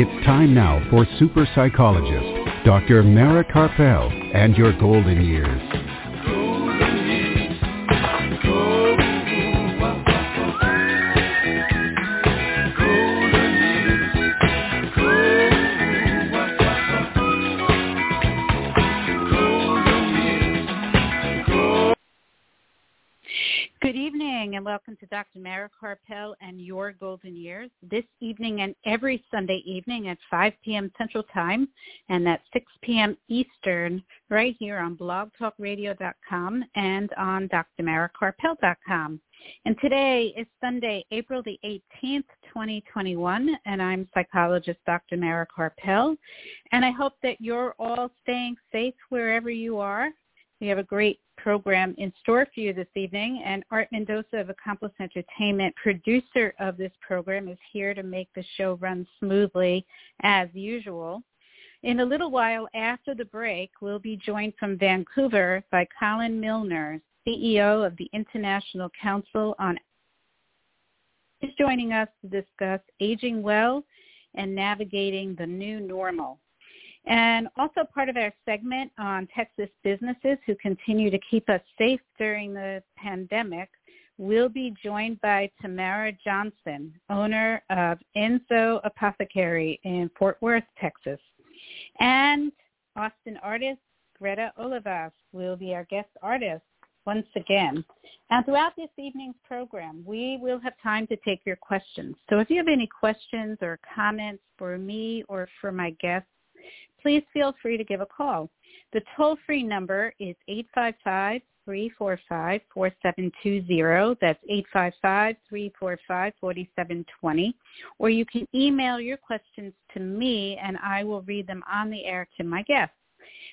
It's time now for super psychologist, Dr. Mara Karpel, and your golden years. And welcome to Dr. Mara Karpel and Your Golden Years this evening and every Sunday evening at 5 p.m. Central Time and at 6 p.m. Eastern right here on blogtalkradio.com and on drmarakarpel.com. And today is Sunday, April the 18th, 2021, and I'm psychologist Dr. Mara Karpel, and I hope that you're all staying safe wherever you are. We have a great program in store for you this evening, and Art Mendoza of Accomplice Entertainment, producer of this program, is here to make the show run smoothly as usual. In a little while after the break, we'll be joined from Vancouver by Colin Milner, CEO of the International Council on Aging. He's joining us to discuss aging well and navigating the new normal. And also part of our segment on Texas businesses who continue to keep us safe during the pandemic, we'll be joined by Tamara Johnson, owner of ENSŌ Apothecary in Fort Worth, Texas. And Austin artist Greta Olivas will be our guest artist once again. And throughout this evening's program, we will have time to take your questions. So if you have any questions or comments for me or for my guests, please feel free to give a call. The toll-free number is 855-345-4720. That's 855-345-4720. Or you can email your questions to me, and I will read them on the air to my guests.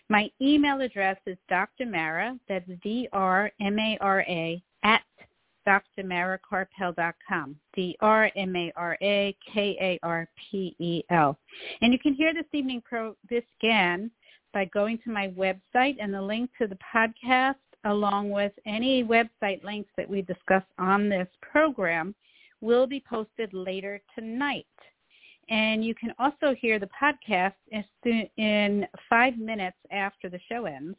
My email address is Dr. Mara, that's D-R-M-A-R-A, at drmarakarpel.com, D-R-M-A-R-A-K-A-R-P-E-L. And you can hear this evening this again by going to my website and the link to the podcast, along with any website links that we discuss on this program, will be posted later tonight. And you can also hear the podcast in 5 minutes after the show ends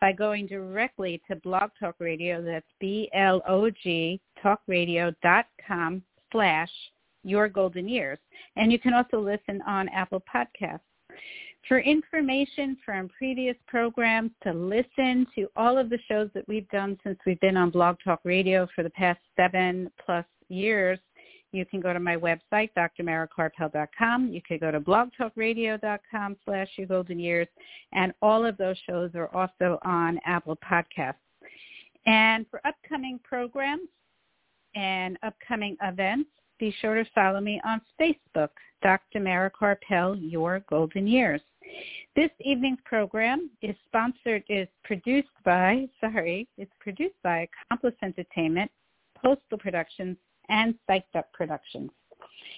by going directly to Blog Talk Radio, that's blogtalkradio.com/yourgoldenyears. And you can also listen on Apple Podcasts. For information from previous programs, to listen to all of the shows that we've done since we've been on Blog Talk Radio for the past 7+ years, you can go to my website, drmarakarpel.com. You can go to blogtalkradio.com/yourgoldenyears, and all of those shows are also on Apple Podcasts. And for upcoming programs and upcoming events, be sure to follow me on Facebook, Dr. Mara Karpel, Your Golden Years. This evening's program is produced by Accomplice Entertainment, Postal Productions, and Psyched Up Productions.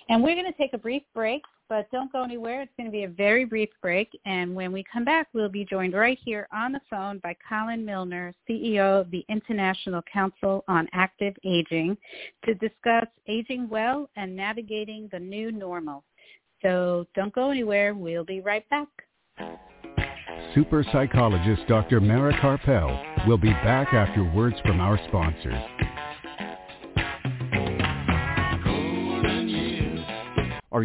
And we're going to take a brief break, but don't go anywhere. It's going to be a very brief break. And when we come back, we'll be joined right here on the phone by Colin Milner, CEO of the International Council on Active Aging, to discuss aging well and navigating the new normal. So don't go anywhere. We'll be right back. Super psychologist Dr. Mara Karpel will be back after words from our sponsors. Are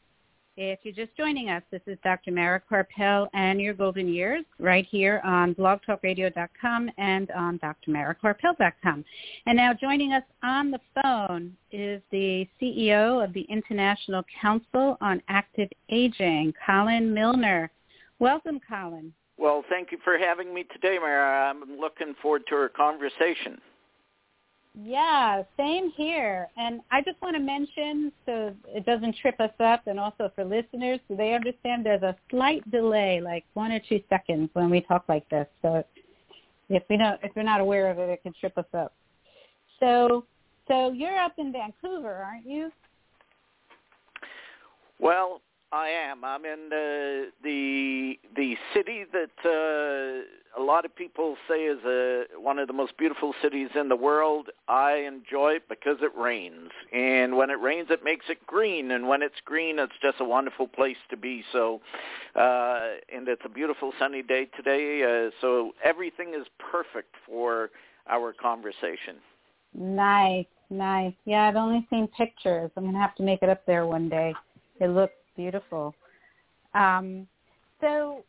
If you're just joining us, this is Dr. Mara Karpel and Your Golden Years right here on blogtalkradio.com and on drmarakarpel.com. And now joining us on the phone is the CEO of the International Council on Active Aging, Colin Milner. Welcome, Colin. Well, thank you for having me today, Mara. I'm looking forward to our conversation. Yeah, same here. And I just want to mention, so it doesn't trip us up, and also for listeners, so they understand there's a slight delay, like 1 or 2 seconds when we talk like this. So if you're not aware of it, it can trip us up. So you're up in Vancouver, aren't you? Well, I am. I'm in the city that a lot of people say is one of the most beautiful cities in the world. I enjoy it because it rains. And when it rains, it makes it green. And when it's green, it's just a wonderful place to be. So it's a beautiful sunny day today. So everything is perfect for our conversation. Nice. Yeah, I've only seen pictures. I'm going to have to make it up there one day. It looks beautiful. So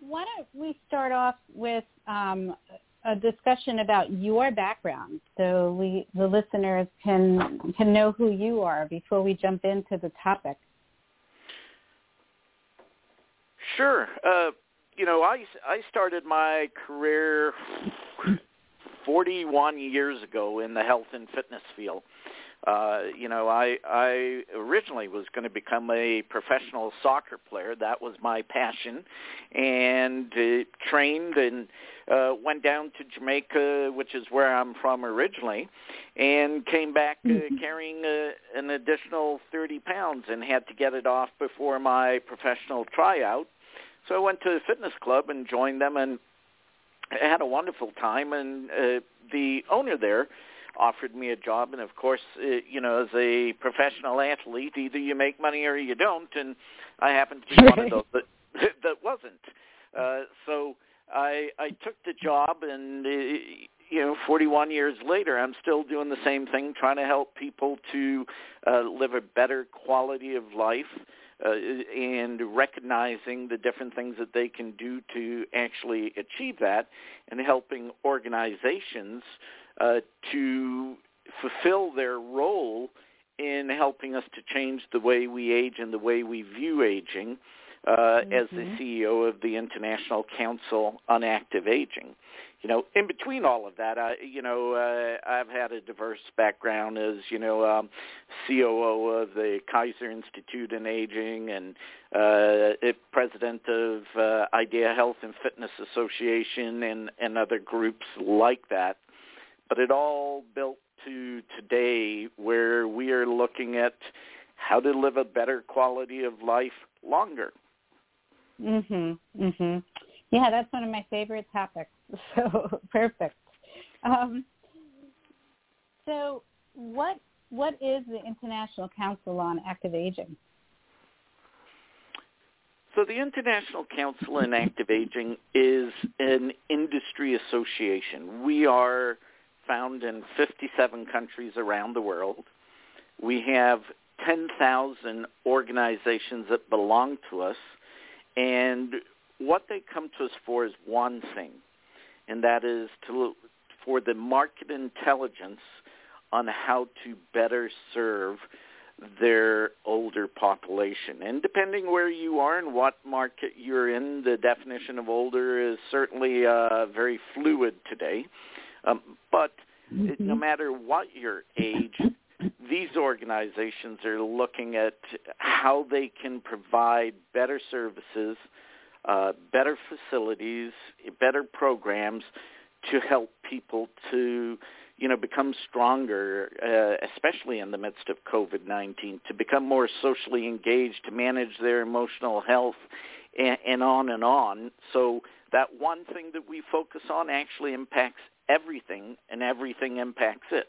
why don't we start off with a discussion about your background, so the listeners can know who you are before we jump into the topic. Sure. I started my career 41 years ago in the health and fitness field. I originally was going to become a professional soccer player. That was my passion, and trained and went down to Jamaica, which is where I'm from originally, and came back carrying an additional 30 pounds and had to get it off before my professional tryout. So I went to a fitness club and joined them, and I had a wonderful time, and the owner there offered me a job, and of course, as a professional athlete, either you make money or you don't, and I happened to be one of those that wasn't. So I took the job, and 41 years later, I'm still doing the same thing, trying to help people to live a better quality of life, and recognizing the different things that they can do to actually achieve that, and helping organizations to fulfill their role in helping us to change the way we age and the way we view aging, as the CEO of the International Council on Active Aging. In between all of that, I've had a diverse background as, COO of the Kaiser Institute in Aging, and president of IDEA Health and Fitness Association, and other groups like that. But it all built to today, where we are looking at how to live a better quality of life longer. Yeah, that's one of my favorite topics. So perfect. So what is the International Council on Active Aging? So the International Council on Active Aging is an industry association. We are found in 57 countries around the world. We have 10,000 organizations that belong to us, and what they come to us for is one thing, and that is for the market intelligence on how to better serve their older population. And depending where you are and what market you're in, the definition of older is certainly very fluid today. But no matter what your age, these organizations are looking at how they can provide better services, better facilities, better programs to help people to, become stronger, especially in the midst of COVID-19, to become more socially engaged, to manage their emotional health, and on and on. So that one thing that we focus on actually impacts everything, and everything impacts it.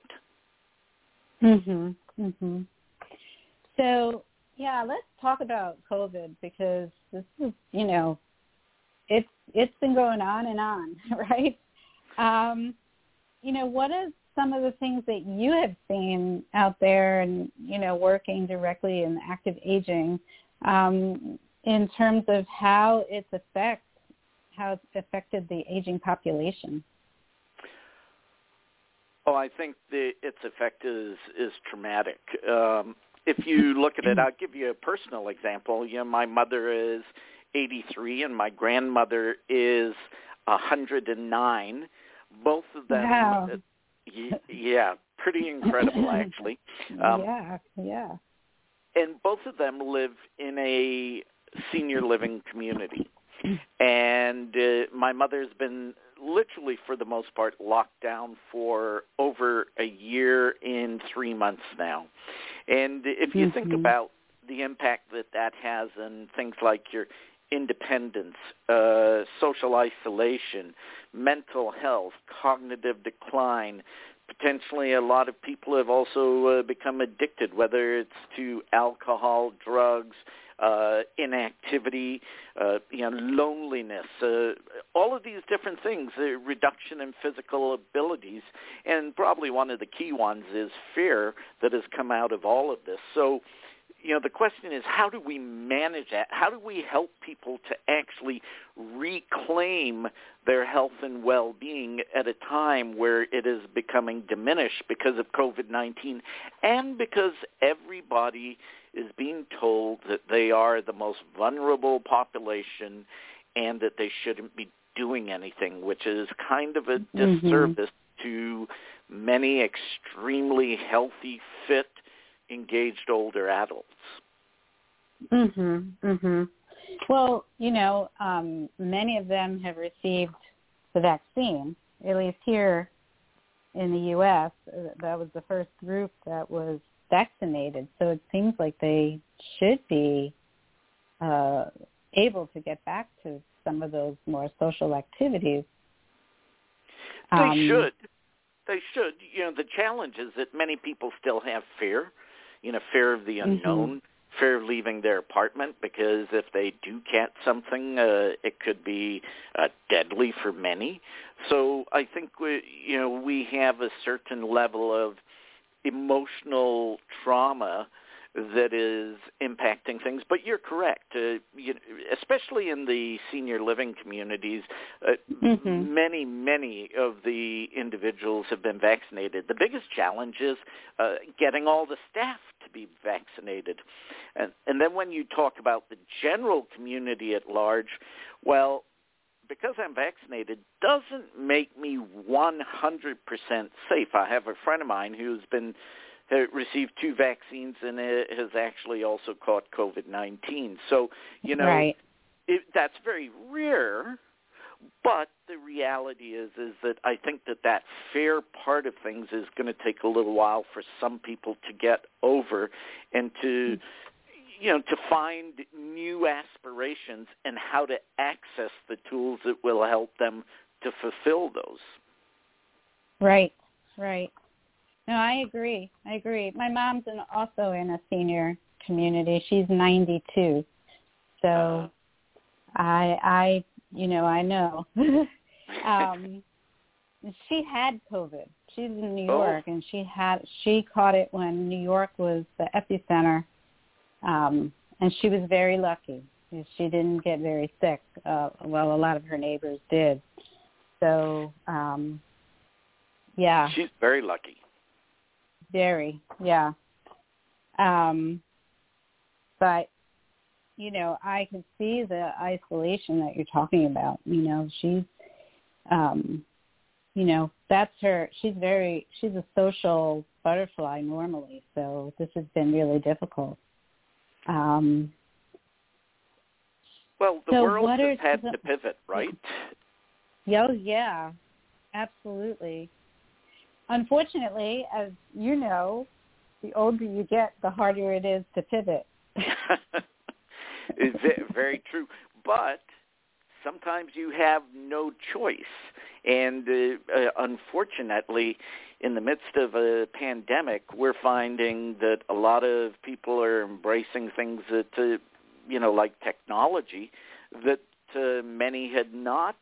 So, yeah, let's talk about COVID, because this is, it's been going on, right? What are some of the things that you have seen out there, and working directly in active aging in terms of how it's affected the aging population? Oh, I think its effect is traumatic. If you look at it, I'll give you a personal example. You know, my mother is 83 and my grandmother is 109. Both of them, wow. Yeah, pretty incredible, actually. Yeah. And both of them live in a senior living community. And my mother's been literally, for the most part, locked down for over a year and 3 months now. And if you think about the impact that that has on things like your independence, social isolation, mental health, cognitive decline, potentially a lot of people have also become addicted, whether it's to alcohol, drugs, inactivity, loneliness, all of these different things, reduction in physical abilities, and probably one of the key ones is fear that has come out of all of this. So, you know, the question is, how do we manage that? How do we help people to actually reclaim their health and well-being at a time where it is becoming diminished because of COVID-19 and because everybody is being told that they are the most vulnerable population and that they shouldn't be doing anything, which is kind of a disservice to many extremely healthy, fit, engaged older adults. Well, you know, many of them have received the vaccine, at least here in the U.S. That was the first group that was vaccinated. So it seems like they should be able to get back to some of those more social activities. They should. You know, the challenge is that many people still have fear. You know, fear of the unknown, fear of leaving their apartment, because if they do catch something, it could be deadly for many. So I think we have a certain level of emotional trauma that is impacting things. But you're correct, especially in the senior living communities, many of the individuals have been vaccinated. The biggest challenge is getting all the staff to be vaccinated. And then when you talk about the general community at large, well, because I'm vaccinated doesn't make me 100% safe. I have a friend of mine who's been received two vaccines and has actually also caught COVID-19. So, you know, that's very rare, but the reality is that I think that fear part of things is going to take a little while for some people to get over and to, you know, to find new aspirations and how to access the tools that will help them to fulfill those. Right. No, I agree. My mom's also in a senior community. She's 92. So I know. She had COVID. She's in New York, and she caught it when New York was the epicenter. And she was very lucky. She didn't get very sick. Well, a lot of her neighbors did. So, yeah. She's very lucky. Very, yeah. But, you know, I can see the isolation that you're talking about. You know, she's, that's her. She's a social butterfly normally, so this has been really difficult. Well, the world has had to pivot, right? Oh, yeah, absolutely. Unfortunately, as you know, the older you get, the harder it is to pivot. Very true. But sometimes you have no choice. And unfortunately, in the midst of a pandemic, we're finding that a lot of people are embracing things that, like technology, that many had not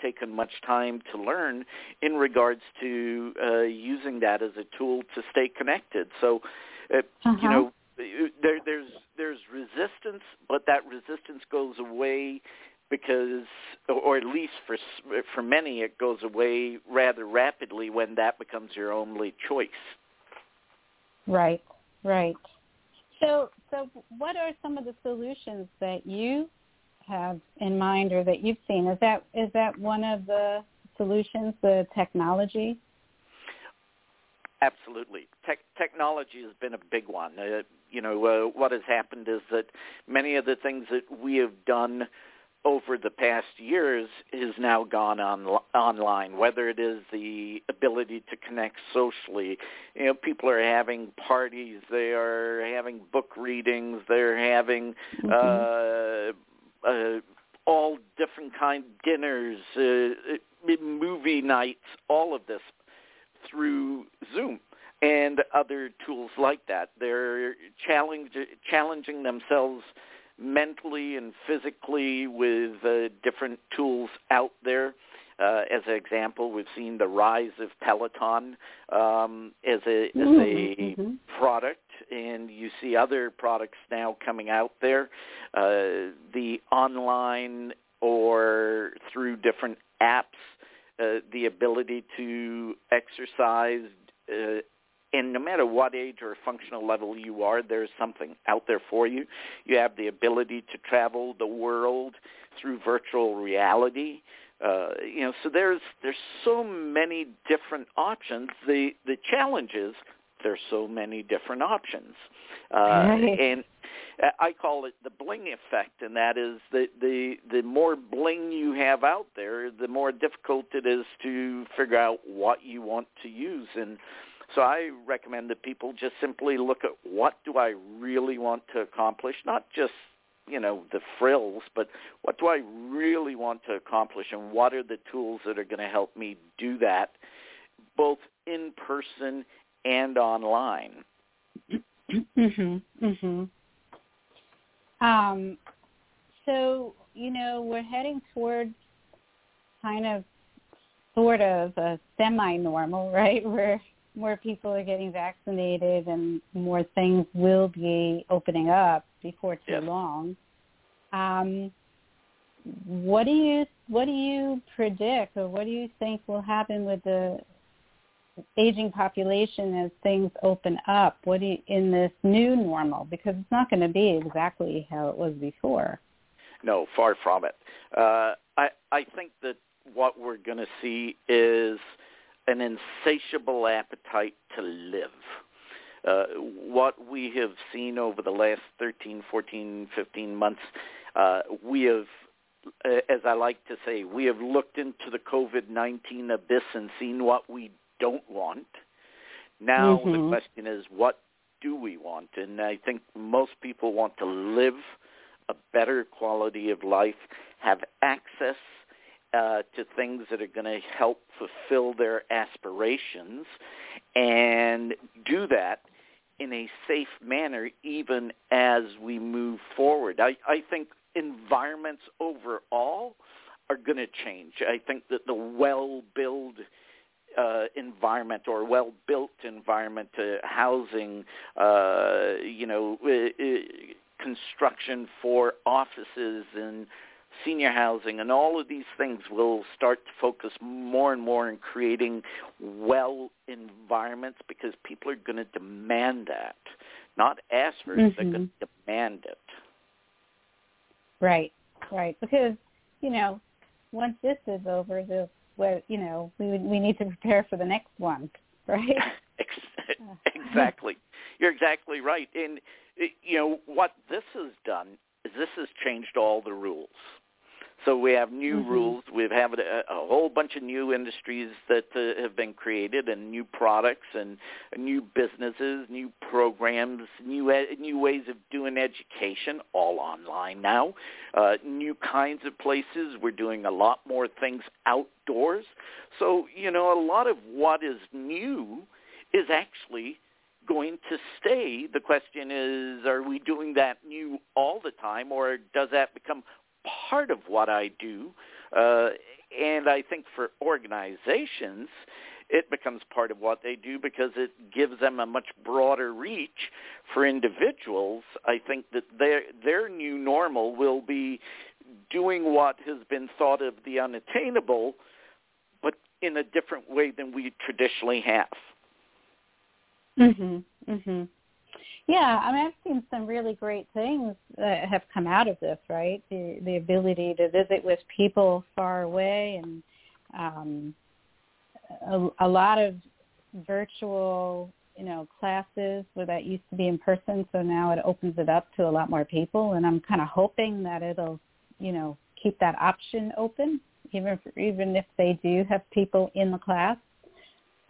taken much time to learn in regards to using that as a tool to stay connected. So, there's resistance, but that resistance goes away because, or at least for many, it goes away rather rapidly when that becomes your only choice. Right, right. So what are some of the solutions that you have in mind or that you've seen? Is that one of the solutions, the technology? Absolutely. Technology has been a big one. What has happened is that many of the things that we have done over the past years has now gone online, whether it is the ability to connect socially. People are having parties, they are having book readings, they're having all different kind of dinners, movie nights, all of this through Zoom and other tools like that. They're challenging themselves mentally and physically with different tools out there. As an example, we've seen the rise of Peloton as a product, and you see other products now coming out there. The online or through different apps, the ability to exercise, and no matter what age or functional level you are, there's something out there for you. You have the ability to travel the world through virtual reality. So there's so many different options. The challenge is there's so many different options. And I call it the bling effect, and that is that the more bling you have out there, the more difficult it is to figure out what you want to use. And so I recommend that people just simply look at what do I really want to accomplish, not just, the frills, but what do I really want to accomplish and what are the tools that are going to help me do that, both in person and online. Mm-hmm, mm-hmm. So, we're heading towards sort of a semi-normal, right, where more people are getting vaccinated and more things will be opening up before too long. What do you predict, or what do you think will happen with the aging population as things open up? What do you, in this new normal? Because it's not going to be exactly how it was before. No, far from it. I think that what we're going to see is an insatiable appetite to live. What we have seen over the last 13, 14, 15 months, we have, as I like to say, we have looked into the COVID-19 abyss and seen what we don't want. Now the question is, what do we want? And I think most people want to live a better quality of life, have access to things that are going to help fulfill their aspirations and do that in a safe manner even as we move forward. I think environments overall are going to change. I think that the well-built environment or well-built environment, housing, construction for offices and senior housing and all of these things will start to focus more and more on creating well environments because people are going to demand that, not ask for it, they're going to demand it. Right, right. Because, once this is over, we need to prepare for the next one, right? Exactly. You're exactly right. And, what this has done is this has changed all the rules. So we have new rules. We've had a whole bunch of new industries that have been created and new products and new businesses, new programs, new ways of doing education, all online now, new kinds of places. We're doing a lot more things outdoors. So, a lot of what is new is actually going to stay. The question is, are we doing that new all the time, or does that become part of what I do? And I think for organizations, it becomes part of what they do because it gives them a much broader reach for individuals. I think that their new normal will be doing what has been thought of the unattainable, but in a different way than we traditionally have. Mhm. Mhm. Yeah, I mean, I've seen some really great things that have come out of this, right? The ability to visit with people far away, and a lot of virtual, classes where that used to be in person. So now it opens it up to a lot more people, and I'm kind of hoping that it'll, keep that option open, even if they do have people in the class.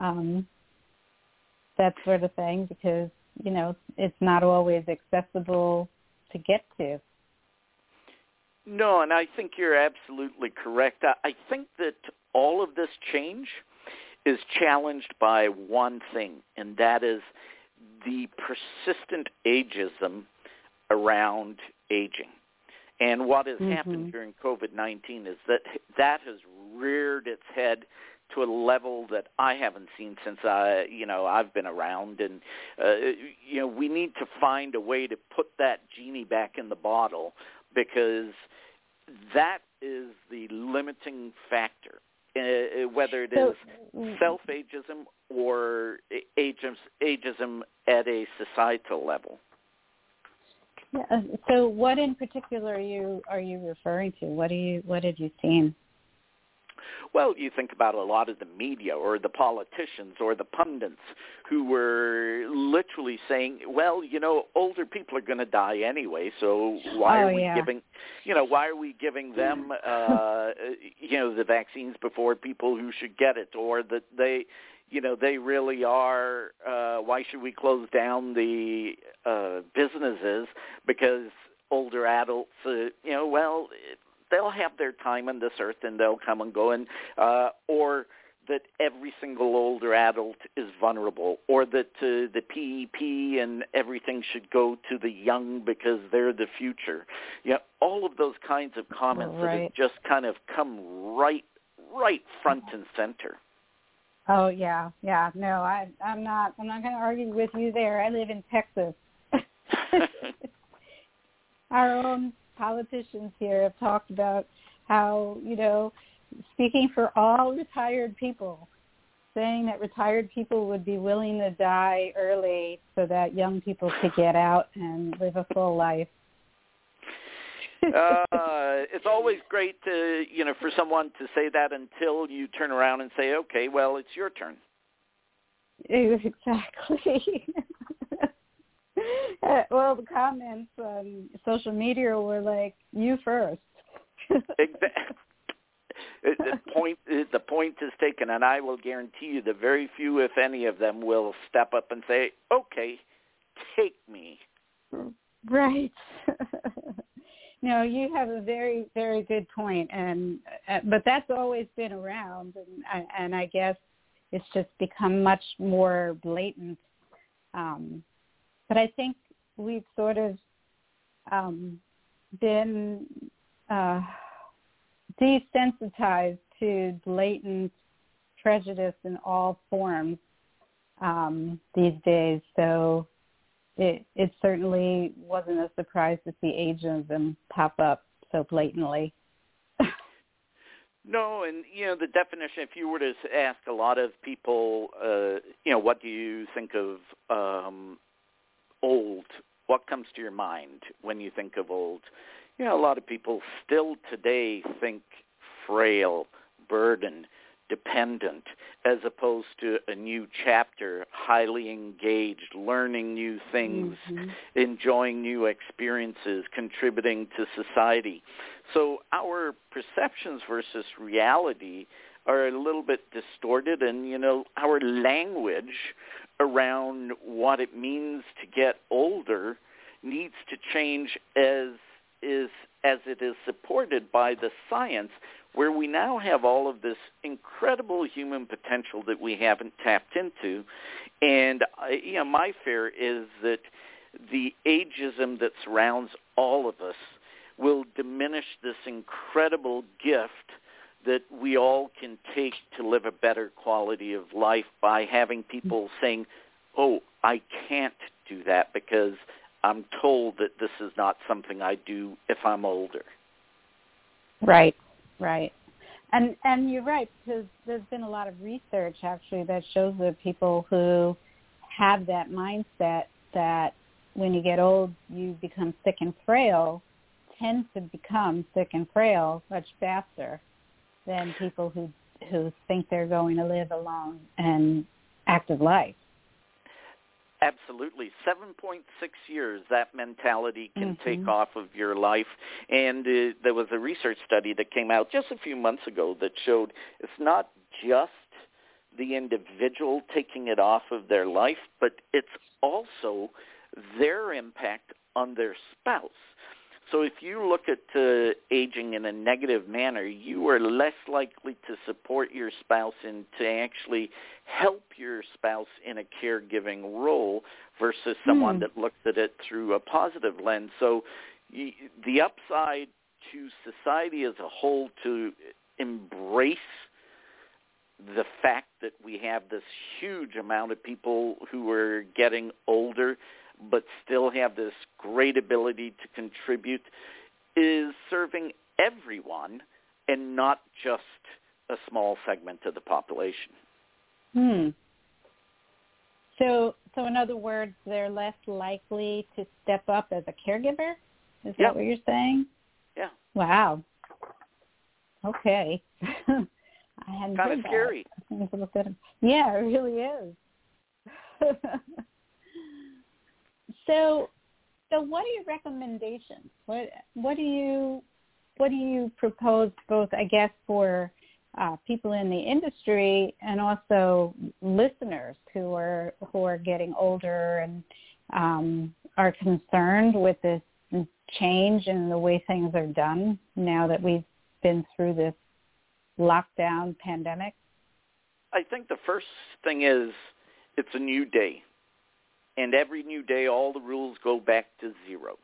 That sort of thing, because it's not always accessible to get to. No, and I think you're absolutely correct. I think that all of this change is challenged by one thing, and that is the persistent ageism around aging. And what has happened during COVID-19 is that has reared its head to a level that I haven't seen since I've been around. And, we need to find a way to put that genie back in the bottle, because that is the limiting factor, whether it is self-ageism or ageism at a societal level. Yeah. So what in particular are you referring to? What have you seen? Well, you think about a lot of the media or the politicians or the pundits who were literally saying, well, older people are going to die anyway, so why are we giving them, the vaccines before people who should get it, or that they really are, why should we close down the businesses because older adults, they'll have their time on this earth and they'll come and go, and or that every single older adult is vulnerable, or that the PEP and everything should go to the young because they're the future. All of those kinds of comments that have just kind of come right front and center. Oh yeah. No, I'm not going to argue with you there. I live in Texas. Our own politicians here have talked about how, speaking for all retired people, saying that retired people would be willing to die early so that young people could get out and live a full life. It's always great to, for someone to say that until you turn around and say, okay, well, it's your turn. Exactly. Well, the comments on social media were like, you first. The point is taken, and I will guarantee you that very few, if any of them, will step up and say, okay, take me. Right. No, you have a very, very good point, but that's always been around, and I guess it's just become much more blatant. But I think we've sort of been desensitized to blatant prejudice in all forms these days. So it certainly wasn't a surprise to see ageism pop up so blatantly. No, and, the definition, if you were to ask a lot of people, what do you think of old, what comes to your mind when you think of old? A lot of people still today think frail, burdened, dependent, as opposed to a new chapter, highly engaged, learning new things, enjoying new experiences, contributing to society. So our perceptions versus reality are a little bit distorted, and, our language around what it means to get older needs to change as it is supported by the science, where we now have all of this incredible human potential that we haven't tapped into. And my fear is that the ageism that surrounds all of us will diminish this incredible gift that we all can take to live a better quality of life by having people saying, oh, I can't do that because I'm told that this is not something I do if I'm older. Right, right. And you're right, because there's been a lot of research, actually, that shows that people who have that mindset that when you get old, you become sick and frail, tend to become sick and frail much faster than people who think they're going to live a long and active life. Absolutely. 7.6 years, that mentality can take off of your life. And there was a research study that came out just a few months ago that showed it's not just the individual taking it off of their life, but it's also their impact on their spouse. So if you look at aging in a negative manner, you are less likely to support your spouse and to actually help your spouse in a caregiving role versus someone that looks at it through a positive lens. So the upside to society as a whole to embrace the fact that we have this huge amount of people who are getting older but still have this great ability to contribute is serving everyone and not just a small segment of the population. So in other words, they're less likely to step up as a caregiver? Is that what you're saying? Yeah. Wow. Okay. I hadn't heard that. Kind of scary. Yeah, it really is. So what are your recommendations? What do you propose both, I guess, for people in the industry and also listeners who are getting older and are concerned with this change in the way things are done now that we've been through this lockdown pandemic? I think the first thing is it's a new day. And every new day, all the rules go back to zero.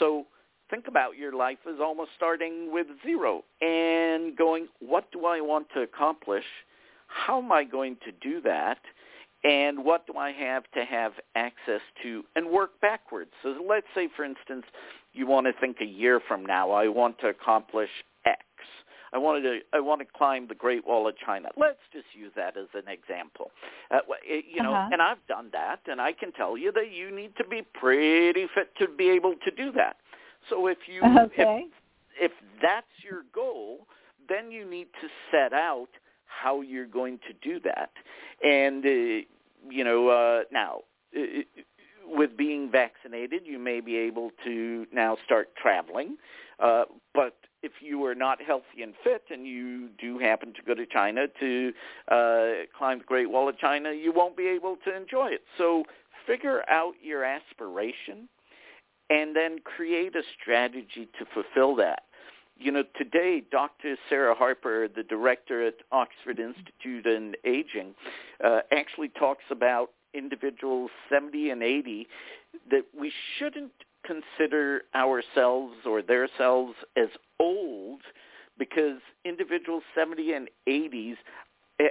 So think about your life as almost starting with zero and going, what do I want to accomplish? How am I going to do that? And what do I have to have access to? And work backwards. So let's say, for instance, you want to think a year from now, I want to accomplish X. I want to climb the Great Wall of China. Let's just use that as an example. And I've done that, and I can tell you that you need to be pretty fit to be able to do that. So if that's your goal, then you need to set out how you're going to do that. And with being vaccinated, you may be able to now start traveling, but if you are not healthy and fit and you do happen to go to China to climb the Great Wall of China, you won't be able to enjoy it. So figure out your aspiration and then create a strategy to fulfill that. Today, Dr. Sarah Harper, the director at Oxford Institute in Aging, actually talks about individuals 70 and 80 that we shouldn't consider ourselves or theirselves as old, because individuals 70 and 80s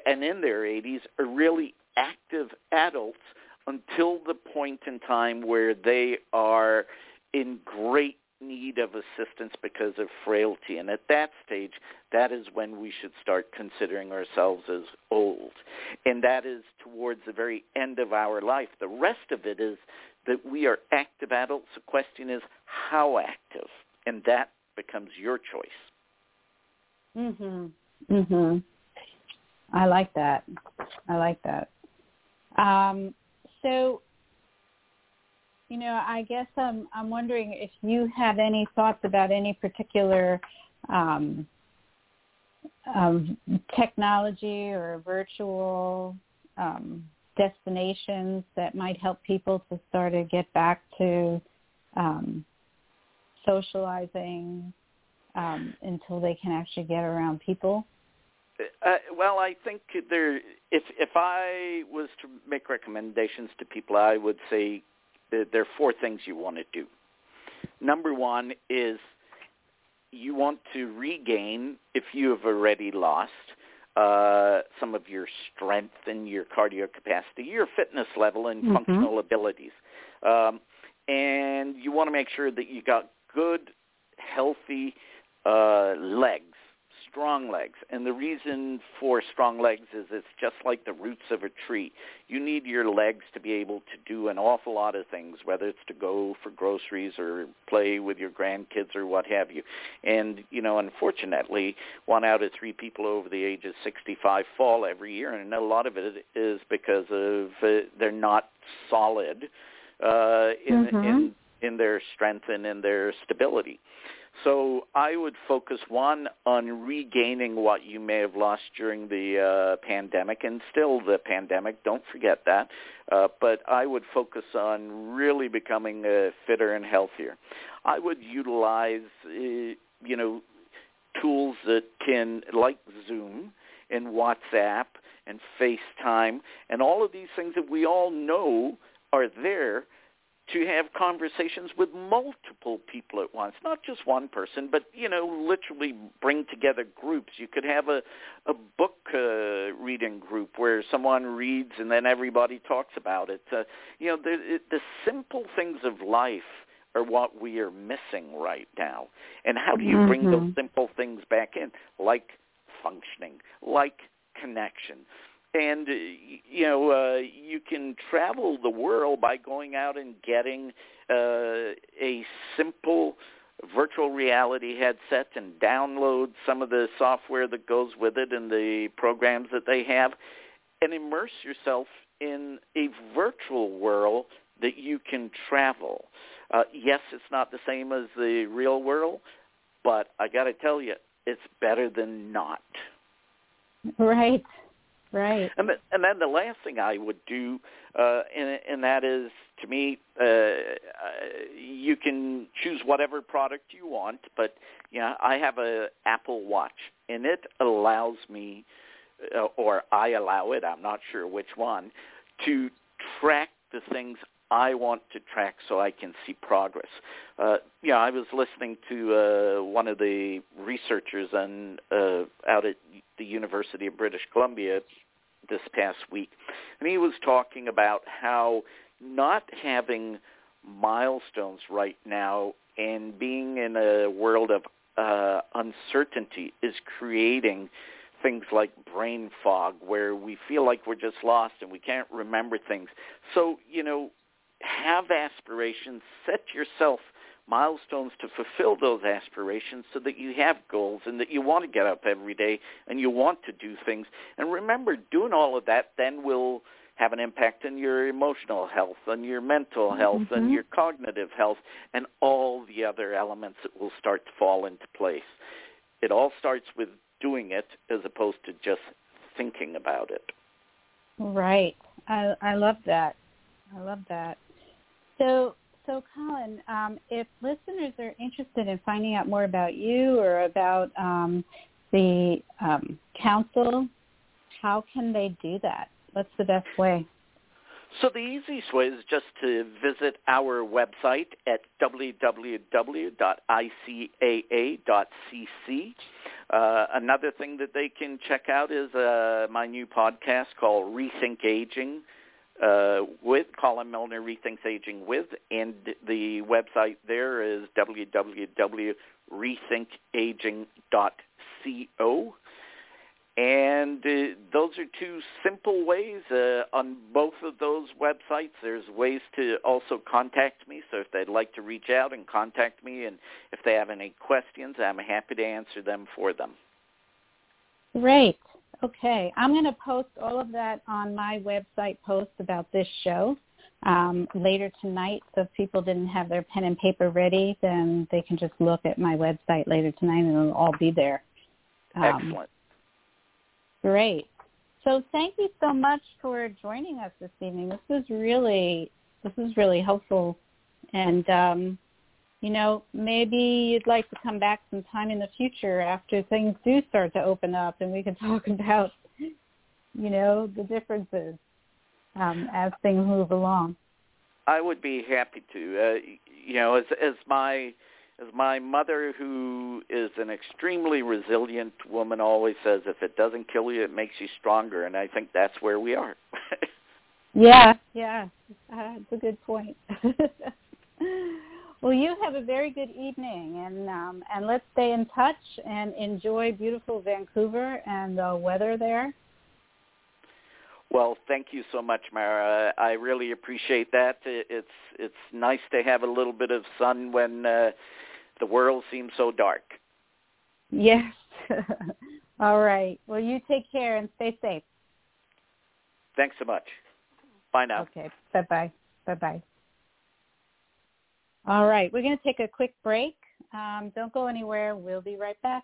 and in their 80s are really active adults until the point in time where they are in great need of assistance because of frailty. And at that stage, that is when we should start considering ourselves as old. And that is towards the very end of our life. The rest of it is that we are active adults. The question is how active, and that becomes your choice. I like that. I guess I'm wondering if you have any thoughts about any particular technology or virtual destinations that might help people to sort of get back to socializing until they can actually get around people? Well, I think there. If I was to make recommendations to people, I would say there are four things you want to do. Number one is you want to regain, if you have already lost, some of your strength and your cardio capacity, your fitness level and functional abilities. And you want to make sure that you got good, healthy legs, strong legs. And the reason for strong legs is it's just like the roots of a tree. You need your legs to be able to do an awful lot of things, whether it's to go for groceries or play with your grandkids or what have you. And, you know, unfortunately, 1 out of 3 people over the age of 65 fall every year, and a lot of it is because of they're not solid in their strength and in their stability. So I would focus, one, on regaining what you may have lost during the pandemic, and still the pandemic, don't forget that. But I would focus on really becoming fitter and healthier. I would utilize, tools that can, like Zoom and WhatsApp and FaceTime, and all of these things that we all know are there to have conversations with multiple people at once, not just one person, but, literally bring together groups. You could have a book reading group where someone reads and then everybody talks about it. The simple things of life are what we are missing right now. And how do you bring those simple things back in, like functioning, like connection? And, you can travel the world by going out and getting a simple virtual reality headset and download some of the software that goes with it and the programs that they have, and immerse yourself in a virtual world that you can travel. Yes, it's not the same as the real world, but I got to tell you, it's better than not. Right. Right. And then the last thing I would do, and that is, to me, you can choose whatever product you want, but I have an Apple Watch, and it allows me, or I allow it, I'm not sure which one, to track the things I want to track so I can see progress. I was listening to one of the researchers out at the University of British Columbia this past week, and he was talking about how not having milestones right now and being in a world of uncertainty is creating things like brain fog, where we feel like we're just lost and we can't remember things. So, have aspirations, set yourself milestones to fulfill those aspirations so that you have goals and that you want to get up every day and you want to do things. And remember, doing all of that then will have an impact on your emotional health, on your mental health, on your cognitive health, and all the other elements that will start to fall into place. It all starts with doing it as opposed to just thinking about it. Right. I love that. So Colin, if listeners are interested in finding out more about you or about the council, how can they do that? What's the best way? So the easiest way is just to visit our website at www.icaa.cc. Another thing that they can check out is my new podcast called Rethink Aging, with Colin Milner, Rethinks Aging With, and the website there is www.rethinkaging.co. And those are two simple ways. On both of those websites, there's ways to also contact me. So if they'd like to reach out and contact me, and if they have any questions, I'm happy to answer them for them. Great. Okay, I'm going to post all of that on my website post about this show later tonight. So if people didn't have their pen and paper ready, then they can just look at my website later tonight and it'll all be there. Excellent. Great. So thank you so much for joining us this evening. This is really helpful. And, maybe you'd like to come back sometime in the future after things do start to open up and we can talk about, the differences as things move along. I would be happy to. As my As my mother, who is an extremely resilient woman, always says, if it doesn't kill you, it makes you stronger. And I think that's where we are. Yeah. It's a good point. Well, you have a very good evening, and let's stay in touch and enjoy beautiful Vancouver and the weather there. Well, thank you so much, Mara. I really appreciate that. It's nice to have a little bit of sun when the world seems so dark. Yes. All right. Well, you take care and stay safe. Thanks so much. Bye now. Okay. Bye-bye. Bye-bye. All right. We're going to take a quick break. Don't go anywhere. We'll be right back.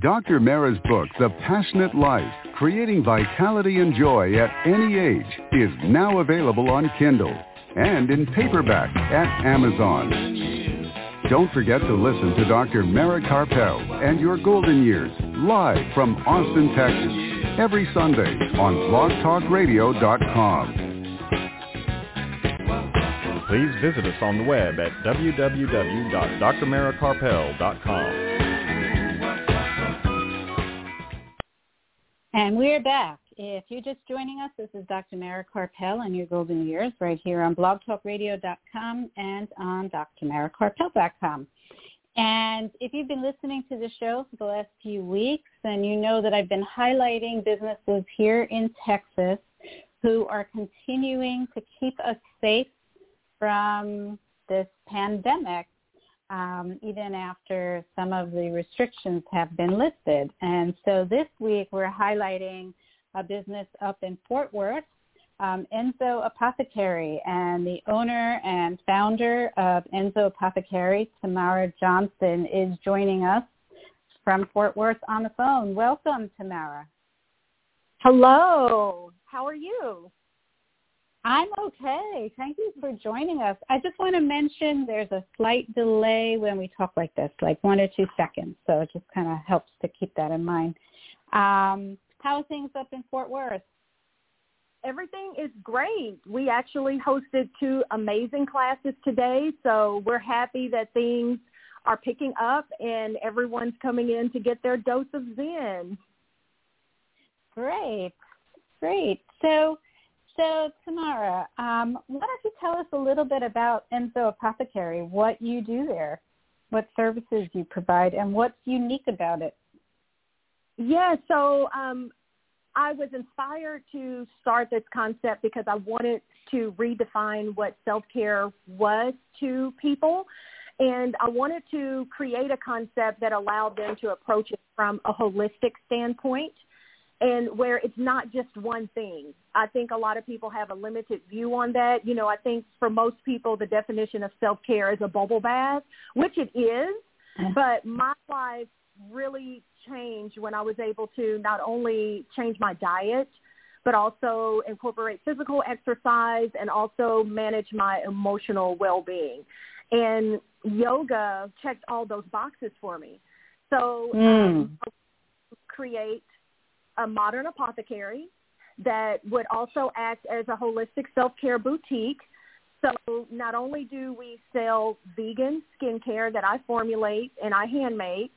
Dr. Mara's book, The Passionate Life, Creating Vitality and Joy at Any Age, is now available on Kindle and in paperback at Amazon. Don't forget to listen to Dr. Mara Karpel and Your Golden Years, live from Austin, Texas, every Sunday on blogtalkradio.com. Please visit us on the web at www.drmarakarpel.com. And we're back. If you're just joining us, this is Dr. Mara Karpel and Your Golden Years right here on blogtalkradio.com and on drmarakarpel.com. And if you've been listening to the show for the last few weeks, then you know that I've been highlighting businesses here in Texas who are continuing to keep us safe from this pandemic, even after some of the restrictions have been lifted. And so this week we're highlighting a business up in Fort Worth, ENSŌ Apothecary, and the owner and founder of ENSŌ Apothecary, Tamara Johnson, is joining us from Fort Worth on the phone. Welcome, Tamara. Hello. How are you? I'm okay. Thank you for joining us. I just want to mention there's a slight delay when we talk like this, like 1 or 2 seconds. So it just kind of helps to keep that in mind. How are things up in Fort Worth? Everything is great. We actually hosted 2 amazing classes today. So we're happy that things are picking up and everyone's coming in to get their dose of Zen. Great. So, Tamara, why don't you tell us a little bit about ENSŌ Apothecary, what you do there, what services you provide, and what's unique about it? Yeah, so I was inspired to start this concept because I wanted to redefine what self-care was to people, and I wanted to create a concept that allowed them to approach it from a holistic standpoint, and where it's not just one thing. I think a lot of people have a limited view on that. You know, I think for most people, the definition of self-care is a bubble bath, which it is, but my life really changed when I was able to not only change my diet, but also incorporate physical exercise and also manage my emotional well-being. And yoga checked all those boxes for me. So create a modern apothecary that would also act as a holistic self-care boutique. So not only do we sell vegan skincare that I formulate and I handmade,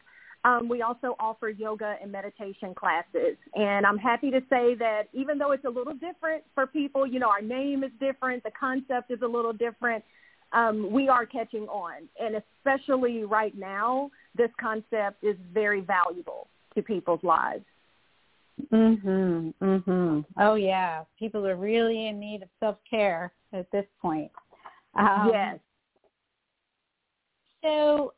we also offer yoga and meditation classes. And I'm happy to say that even though it's a little different for people, you know, our name is different, the concept is a little different, we are catching on. And especially right now, this concept is very valuable to people's lives. Mhm. Mhm. Oh yeah, people are really in need of self-care at this point. Yes. So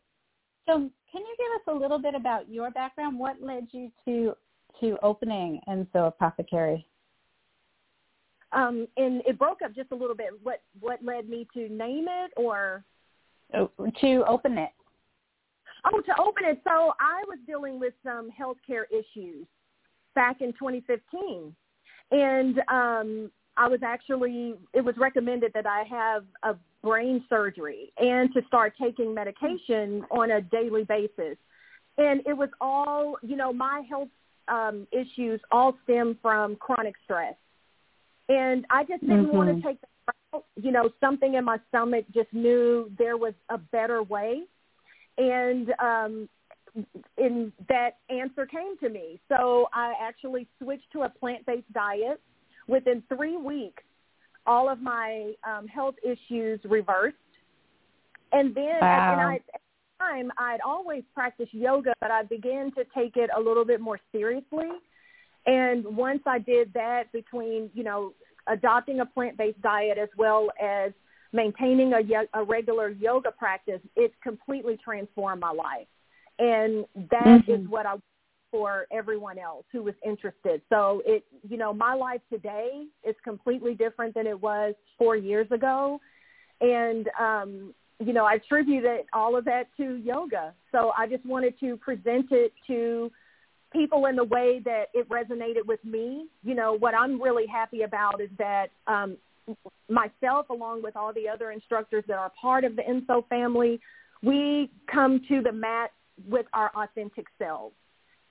can you give us a little bit about your background? What led you to opening ENSŌ Apothecary? And it broke up just a little bit. What led me to name it or to open it? Oh, to open it. So I was dealing with some healthcare issues back in 2015, and it was recommended that I have a brain surgery and to start taking medication on a daily basis. And it was all, my health issues all stem from chronic stress. And I just didn't want to take that route. Something in my stomach just knew there was a better way. And in that answer came to me. So I actually switched to a plant-based diet. Within 3 weeks, all of my health issues reversed. And then at the time, I'd always practiced yoga, but I began to take it a little bit more seriously. And once I did that, between, adopting a plant-based diet as well as maintaining a regular yoga practice, it completely transformed my life. And that is what I want for everyone else who was interested. So it, my life today is completely different than it was 4 years ago. And, I attribute all of that to yoga. So I just wanted to present it to people in the way that it resonated with me. What I'm really happy about is that myself, along with all the other instructors that are part of the ENSŌ family, we come to the mat with our authentic selves.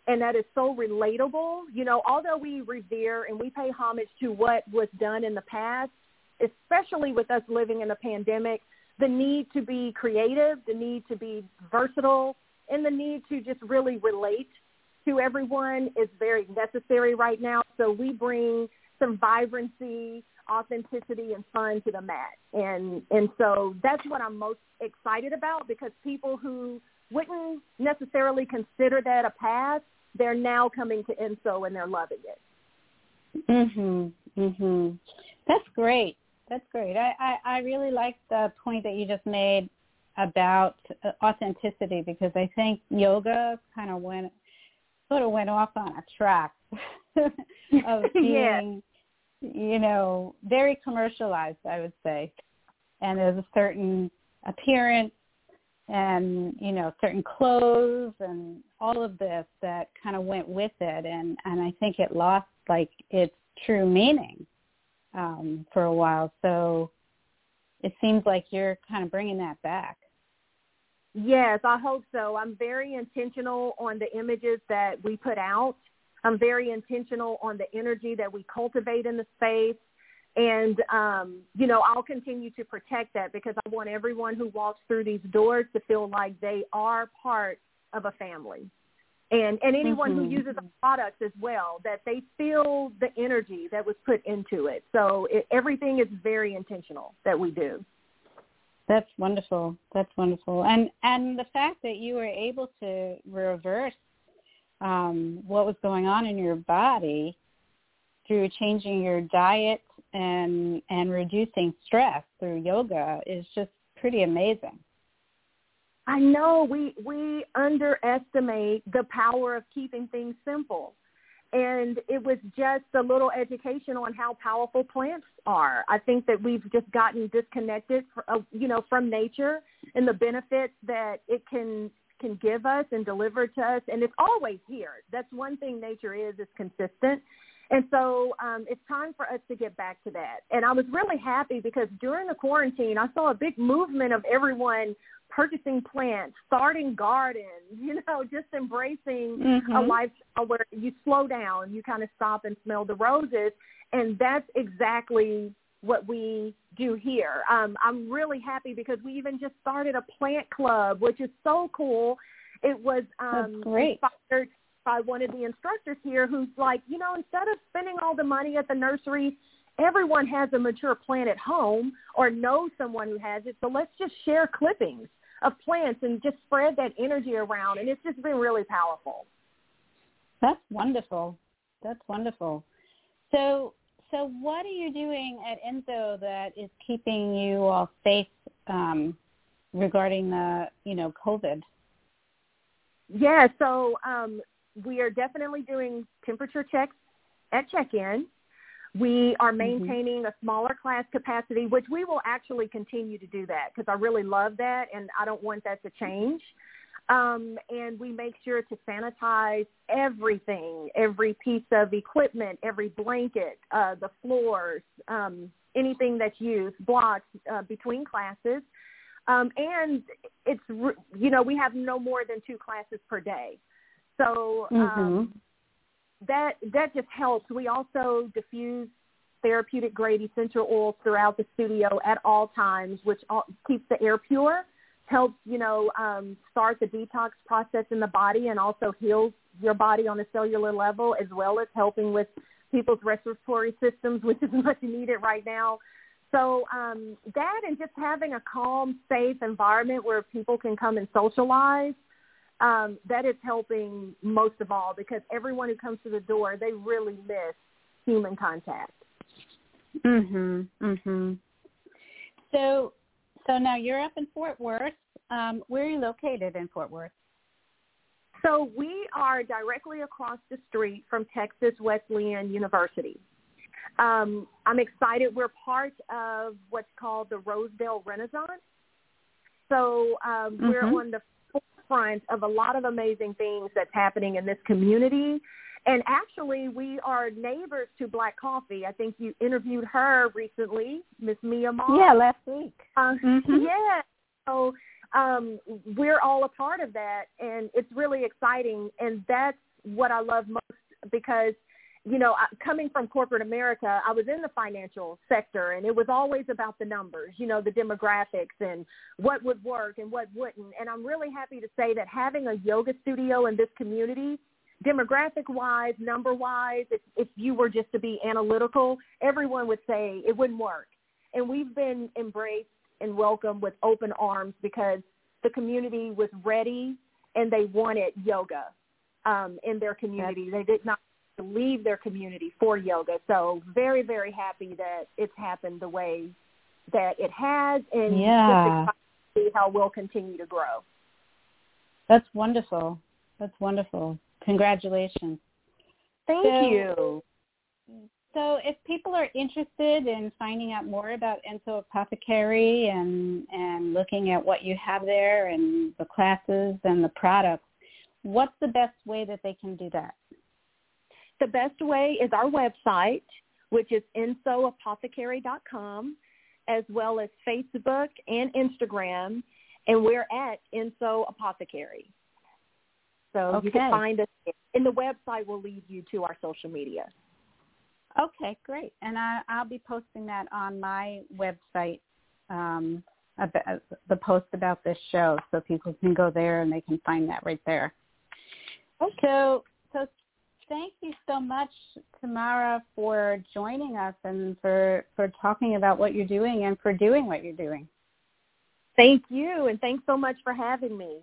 And that is so relatable. Although we revere and we pay homage to what was done in the past, especially with us living in a pandemic, the need to be creative, the need to be versatile, and the need to just really relate to everyone is very necessary right now. So we bring some vibrancy, authenticity, and fun to the mat. And so that's what I'm most excited about, because people who wouldn't necessarily consider that a path, they're now coming to ENSŌ and they're loving it. That's great. I really like the point that you just made about authenticity, because I think yoga sort of went off on a track of being, very commercialized, I would say. And there's a certain appearance and, certain clothes and all of this that kind of went with it. And I think it lost, its true meaning for a while. So it seems like you're kind of bringing that back. Yes, I hope so. I'm very intentional on the images that we put out. I'm very intentional on the energy that we cultivate in the space. And, I'll continue to protect that, because I want everyone who walks through these doors to feel like they are part of a family. And anyone who uses the products as well, that they feel the energy that was put into it. So everything is very intentional that we do. That's wonderful. And the fact that you were able to reverse what was going on in your body through changing your diet and reducing stress through yoga is just pretty amazing. I know we underestimate the power of keeping things simple. And it was just a little education on how powerful plants are. I think that we've just gotten disconnected, from nature and the benefits that it can give us and deliver to us. And it's always here. That's one thing nature is consistent. And so it's time for us to get back to that. And I was really happy because during the quarantine, I saw a big movement of everyone purchasing plants, starting gardens, just embracing a lifestyle where you slow down, you kind of stop and smell the roses. And that's exactly what we do here. I'm really happy because we even just started a plant club, which is so cool. It was inspired by one of the instructors here who's like, instead of spending all the money at the nursery everyone has a mature plant at home or knows someone who has it. So let's just share clippings of plants and just spread that energy around. And it's just been really powerful. That's wonderful. That's wonderful. So what are you doing at ENSŌ that is keeping you all safe regarding the, COVID? Yeah, so we are definitely doing temperature checks at check-in. We are maintaining a smaller class capacity, which we will actually continue to do that because I really love that and I don't want that to change. And we make sure to sanitize everything, every piece of equipment, every blanket, the floors, anything that's used, blocks between classes. And it's, we have no more than 2 classes per day. So that just helps. We also diffuse therapeutic grade essential oils throughout the studio at all times, which keeps the air pure, helps, start the detox process in the body and also heals your body on a cellular level, as well as helping with people's respiratory systems, which is much needed right now. So that and just having a calm, safe environment where people can come and socialize, that is helping most of all because everyone who comes to the door, they really miss human contact. So now you're up in Fort Worth. Where are you located in Fort Worth? So we are directly across the street from Texas Wesleyan University. I'm excited. We're part of what's called the Rosedale Renaissance. So we're on the forefront of a lot of amazing things that's happening in this community. And actually, we are neighbors to Black Coffee. I think you interviewed her recently, Miss Mia Ma. Yeah, last week. Yeah. So we're all a part of that, and it's really exciting. And that's what I love most because, coming from corporate America, I was in the financial sector, and it was always about the numbers, the demographics and what would work and what wouldn't. And I'm really happy to say that having a yoga studio in this community, demographic-wise, number-wise, if you were just to be analytical, everyone would say it wouldn't work. And we've been embraced and welcomed with open arms because the community was ready and they wanted yoga in their community. They did not leave their community for yoga. So very, very happy that it's happened the way that it has and just to see how we'll continue to grow. That's wonderful. That's wonderful. Congratulations. Thank you. So if people are interested in finding out more about ENSŌ Apothecary and looking at what you have there and the classes and the products, what's the best way that they can do that? The best way is our website, which is ENSOApothecary.com, as well as Facebook and Instagram, and we're at ENSŌ Apothecary. So you can find us, and the website will lead you to our social media. Okay, great. And I'll be posting that on my website, about the post about this show, so people can go there and they can find that right there. Okay. So thank you so much, Tamara, for joining us and for talking about what you're doing and for doing what you're doing. Thank you, and thanks so much for having me.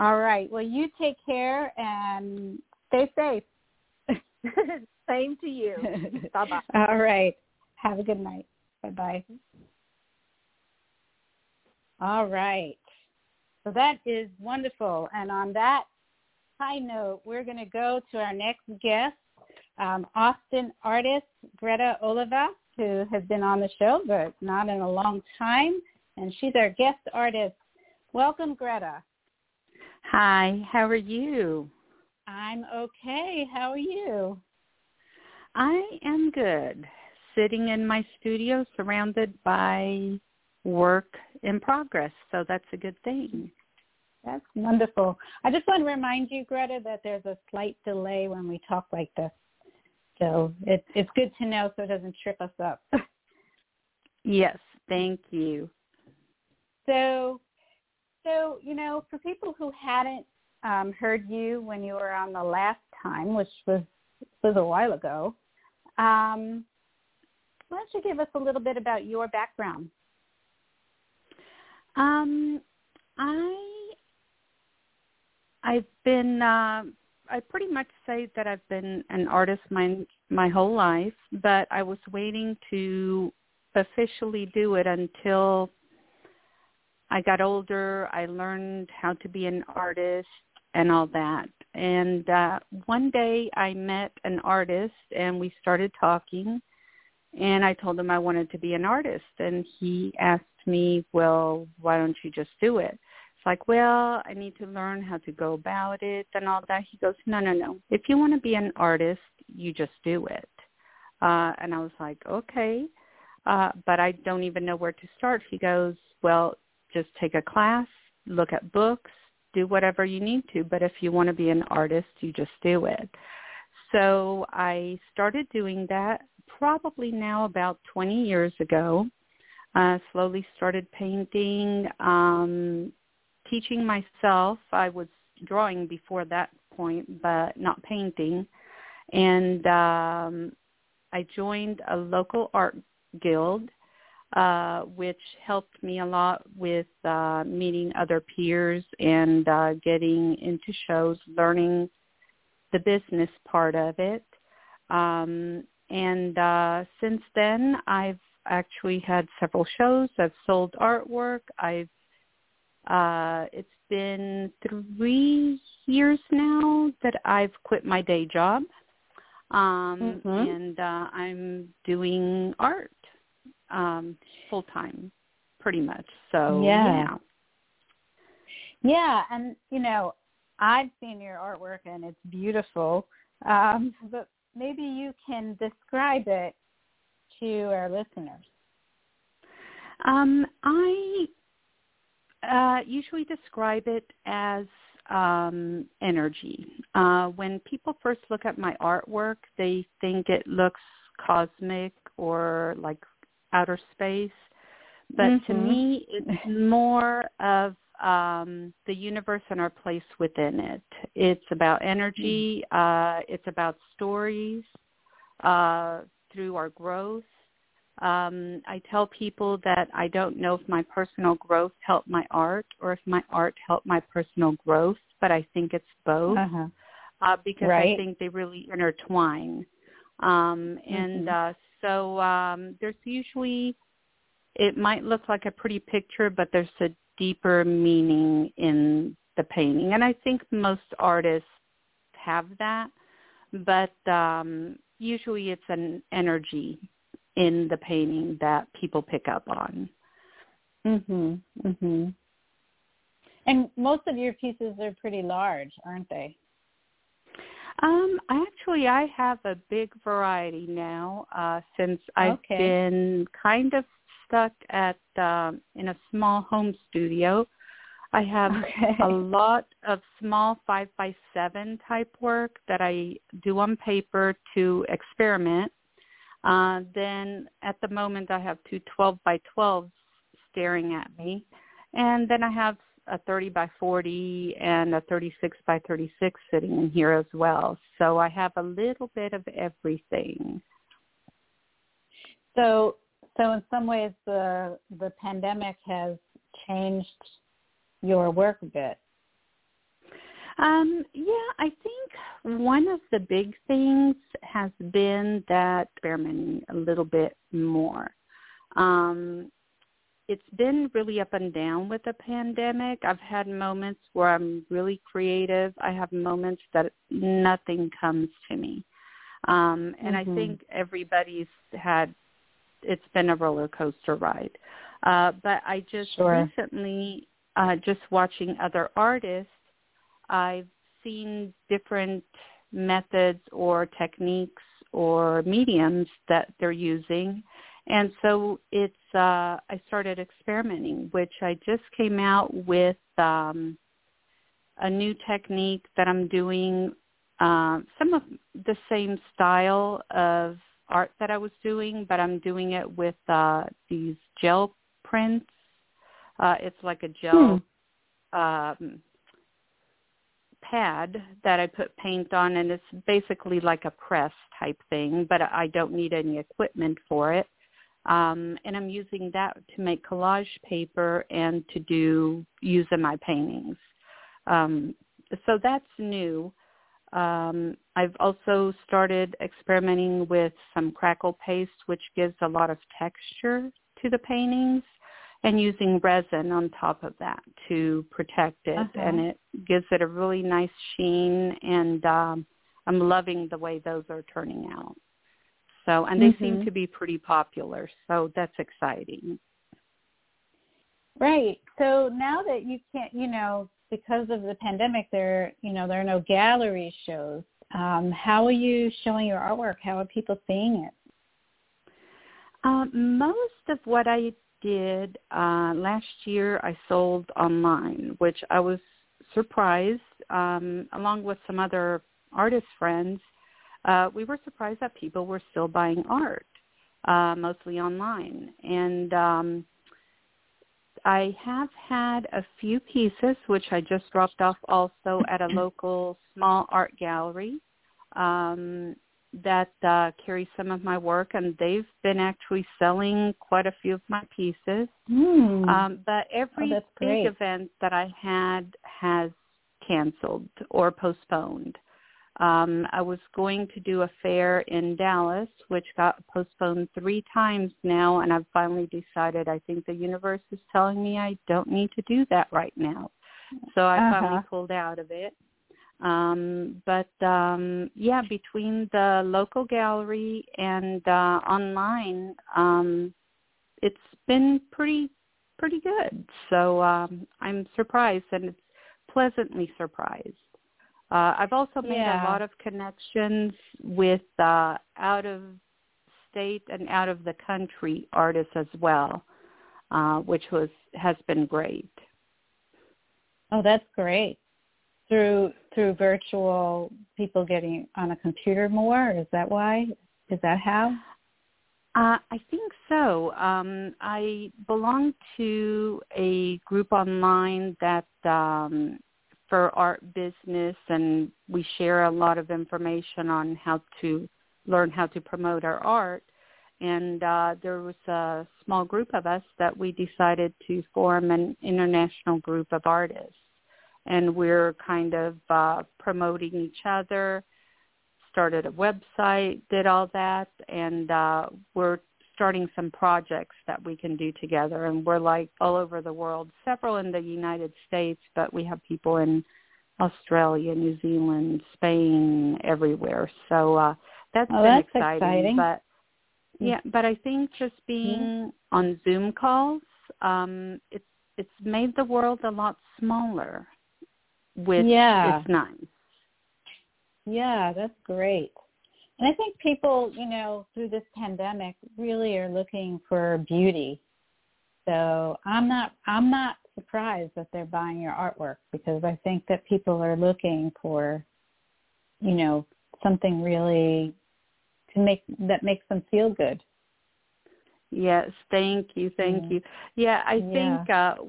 All right. Well, you take care and stay safe. Same to you. Bye-bye. All right. Have a good night. Bye-bye. All right. So that is wonderful. And on that high note, we're going to go to our next guest, Austin artist Greta Olivas, who has been on the show, but not in a long time. And she's our guest artist. Welcome, Greta. Hi, how are you? I'm okay. How are you? I am good. Sitting in my studio surrounded by work in progress, so that's a good thing. That's wonderful. I just want to remind you, Greta, that there's a slight delay when we talk like this. So it's good to know so it doesn't trip us up. Yes, thank you. So, for people who hadn't heard you when you were on the last time, which was a while ago, why don't you give us a little bit about your background? I've been, I pretty much say that I've been an artist my whole life, but I was waiting to officially do it until I got older. I learned how to be an artist and all that. And one day I met an artist and we started talking, and I told him I wanted to be an artist. And he asked me, well, why don't you just do it? It's like, well, I need to learn how to go about it and all that. He goes, no. If you want to be an artist, you just do it. And I was like, okay, but I don't even know where to start. He goes, well, just take a class, look at books, do whatever you need to, but if you want to be an artist, you just do it. So I started doing that probably now about 20 years ago. Slowly started painting, teaching myself. I was drawing before that point, but not painting. And I joined a local art guild, which helped me a lot with meeting other peers and getting into shows, learning the business part of it. And since then, I've actually had several shows. I've sold artwork. It's been 3 years now that I've quit my day job, and I'm doing art. Full time, pretty much. So yeah, and you know, I've seen your artwork and it's beautiful. But maybe you can describe it to our listeners. I usually describe it as energy. When people first look at my artwork, they think it looks cosmic or like outer space, but to me it's more of the universe and our place within it. It's about energy, it's about stories through our growth. I tell people that I don't know if my personal growth helped my art or if my art helped my personal growth, but I think it's both, because I think they really intertwine. And so there's usually, it might look like a pretty picture, but there's a deeper meaning in the painting. And I think most artists have that, but usually it's an energy in the painting that people pick up on. And most of your pieces are pretty large, aren't they? Actually, I have a big variety now, since I've been kind of stuck at in a small home studio. I have a lot of small 5x7 type work that I do on paper to experiment. Then at the moment, I have two 12x12s staring at me, and then I have a 30x40 and a 36x36 sitting in here as well. So I have a little bit of everything. So in some ways the pandemic has changed your work a bit. I think one of the big things has been that experimenting a little bit more. It's been really up and down with the pandemic. I've had moments where I'm really creative. I have moments that nothing comes to me. And I think everybody's had, it's been a roller coaster ride. But I just recently, just watching other artists, I've seen different methods or techniques or mediums that they're using. And so it's, I started experimenting, which I just came out with a new technique that I'm doing, some of the same style of art that I was doing, but I'm doing it with these gel prints. It's like a gel pad that I put paint on, and it's basically like a press type thing, but I don't need any equipment for it. And I'm using that to make collage paper and to use in my paintings. So that's new. I've also started experimenting with some crackle paste, which gives a lot of texture to the paintings, and using resin on top of that to protect it. Uh-huh. And it gives it a really nice sheen, and I'm loving the way those are turning out. So, and they seem to be pretty popular, so that's exciting. Right. So now that you can't, you know, because of the pandemic, there are no gallery shows. How are you showing your artwork? How are people seeing it? Most of what I did last year, I sold online, which I was surprised, along with some other artist friends. We were surprised that people were still buying art, mostly online. And I have had a few pieces, which I just dropped off also at a local small art gallery that carries some of my work, and they've been actually selling quite a few of my pieces. Mm. But every big event that I had has canceled or postponed. I was going to do a fair in Dallas, which got postponed 3 times now, and I've finally decided I think the universe is telling me I don't need to do that right now. So I finally pulled out of it. But between the local gallery and online, it's been pretty good. So I'm surprised, and it's pleasantly surprised. I've also made a lot of connections with out-of-state and out-of-the-country artists as well, which has been great. Oh, that's great. Through virtual, people getting on a computer more, is that why? Is that how? I think so. I belong to a group online that for art business, and we share a lot of information on how to learn how to promote our art. And there was a small group of us that we decided to form an international group of artists. And we're kind of promoting each other, started a website, did all that, and we're starting some projects that we can do together. And we're like all over the world, several in the United States, but we have people in Australia, New Zealand, Spain, everywhere. So that's been exciting. But I think just being on Zoom calls, it's made the world a lot smaller, which is nice. Yeah, that's great. And I think people, through this pandemic really are looking for beauty. So I'm not surprised that they're buying your artwork, because I think that people are looking for, something really that makes them feel good. Yes, thank you. Yeah, I think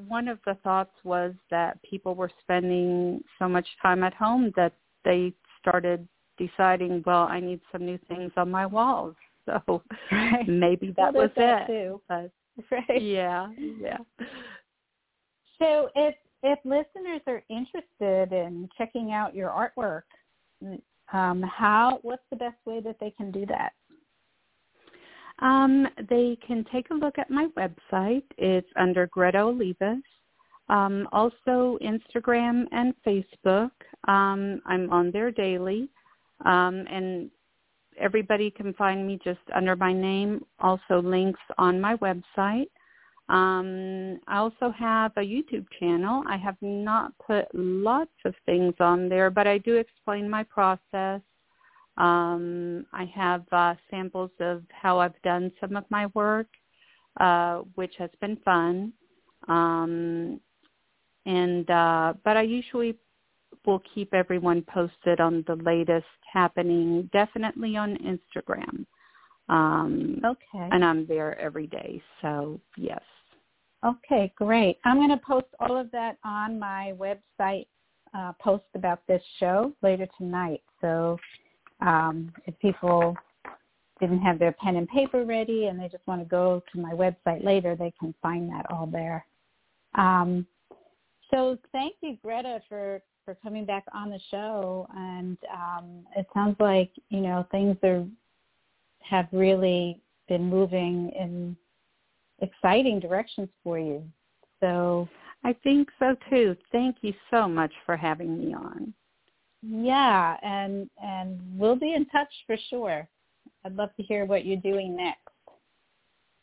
one of the thoughts was that people were spending so much time at home that they started deciding, well, I need some new things on my walls. So maybe that was that it. Too. Right. Yeah. So if listeners are interested in checking out your artwork, what's the best way that they can do that? They can take a look at my website. It's under Greta Olivas. Also Instagram and Facebook. I'm on there daily. And everybody can find me just under my name, also links on my website. I also have a YouTube channel. I have not put lots of things on there, but I do explain my process. I have samples of how I've done some of my work, which has been fun. But I usually will keep everyone posted on the latest happening, definitely on Instagram. Okay. And I'm there every day, so yes. Okay, great. I'm going to post all of that on my website post about this show later tonight. So if people didn't have their pen and paper ready and they just want to go to my website later, they can find that all there. So thank you, Greta, for coming back on the show. And it sounds like, you know, things have really been moving in exciting directions for you. So I think so, too. Thank you so much for having me on. Yeah, and we'll be in touch for sure. I'd love to hear what you're doing next.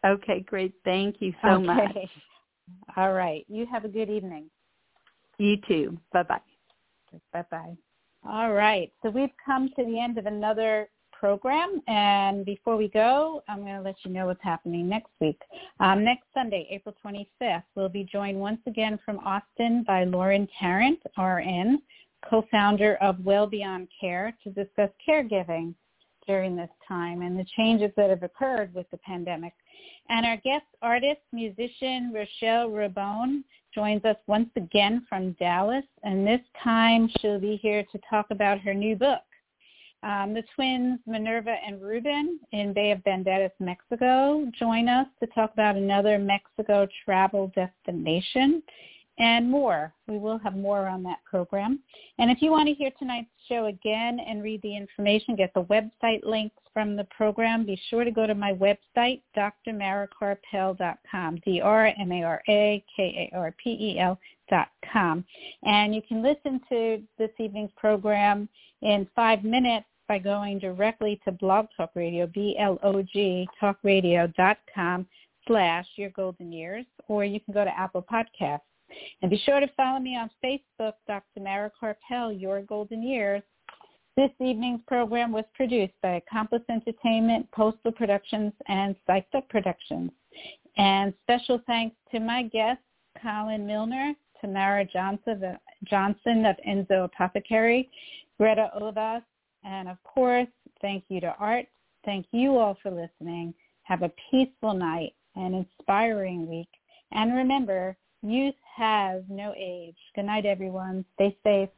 Okay, great. Thank you so much. All right. You have a good evening. You too. Bye-bye. Bye-bye. All right. So we've come to the end of another program. And before we go, I'm going to let you know what's happening next week. Next Sunday, April 25th, we'll be joined once again from Austin by Lauren Tarrant, RN, co-founder of Well Beyond Care, to discuss caregiving during this time and the changes that have occurred with the pandemic. And our guest artist, musician Rochelle Rabone joins us once again from Dallas, and this time she'll be here to talk about her new book. The twins Minerva and Ruben in Bay of Banderas, Mexico, join us to talk about another Mexico travel destination and more. We will have more on that program. And if you want to hear tonight's show again and read the information, get the website links from the program, be sure to go to my website, drmarakarpel.com, drmarakarpel.com. And you can listen to this evening's program in 5 minutes by going directly to Blog Talk Radio, blogtalkradio.com/yourgoldenyears, or you can go to Apple Podcasts. And be sure to follow me on Facebook, Dr. Mara Karpel, Your Golden Years. This evening's program was produced by Accomplice Entertainment, Postal Productions, and Psyched Up Productions. And special thanks to my guests, Colin Milner, Tamara Johnson of ENSŌ Apothecary, Greta Olivas, and of course, thank you to Art. Thank you all for listening. Have a peaceful night, an inspiring week, and remember, youth has no age. Good night, everyone. Stay safe.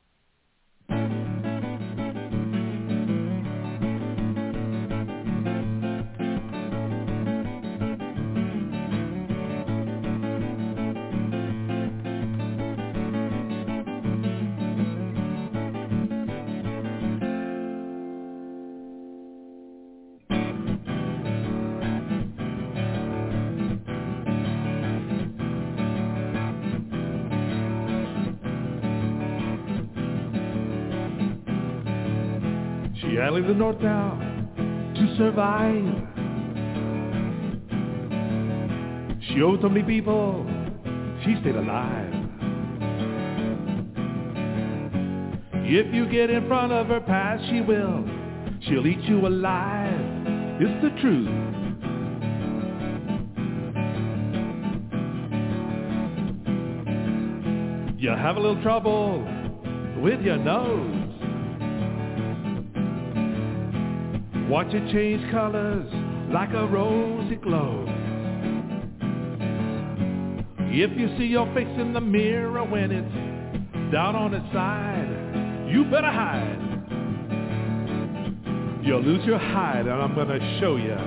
I leave the north now to survive. She owed so many people, she stayed alive. If you get in front of her past, she will. She'll eat you alive. It's the truth. You have a little trouble with your nose. Watch it change colors like a rosy glow. If you see your face in the mirror when it's down on its side, you better hide. You'll lose your hide, and I'm gonna show you.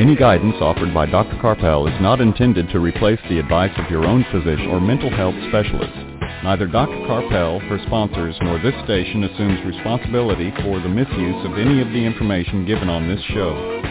Any guidance offered by Dr. Karpel is not intended to replace the advice of your own physician or mental health specialist. Neither Dr. Karpel, her sponsors, nor this station assumes responsibility for the misuse of any of the information given on this show.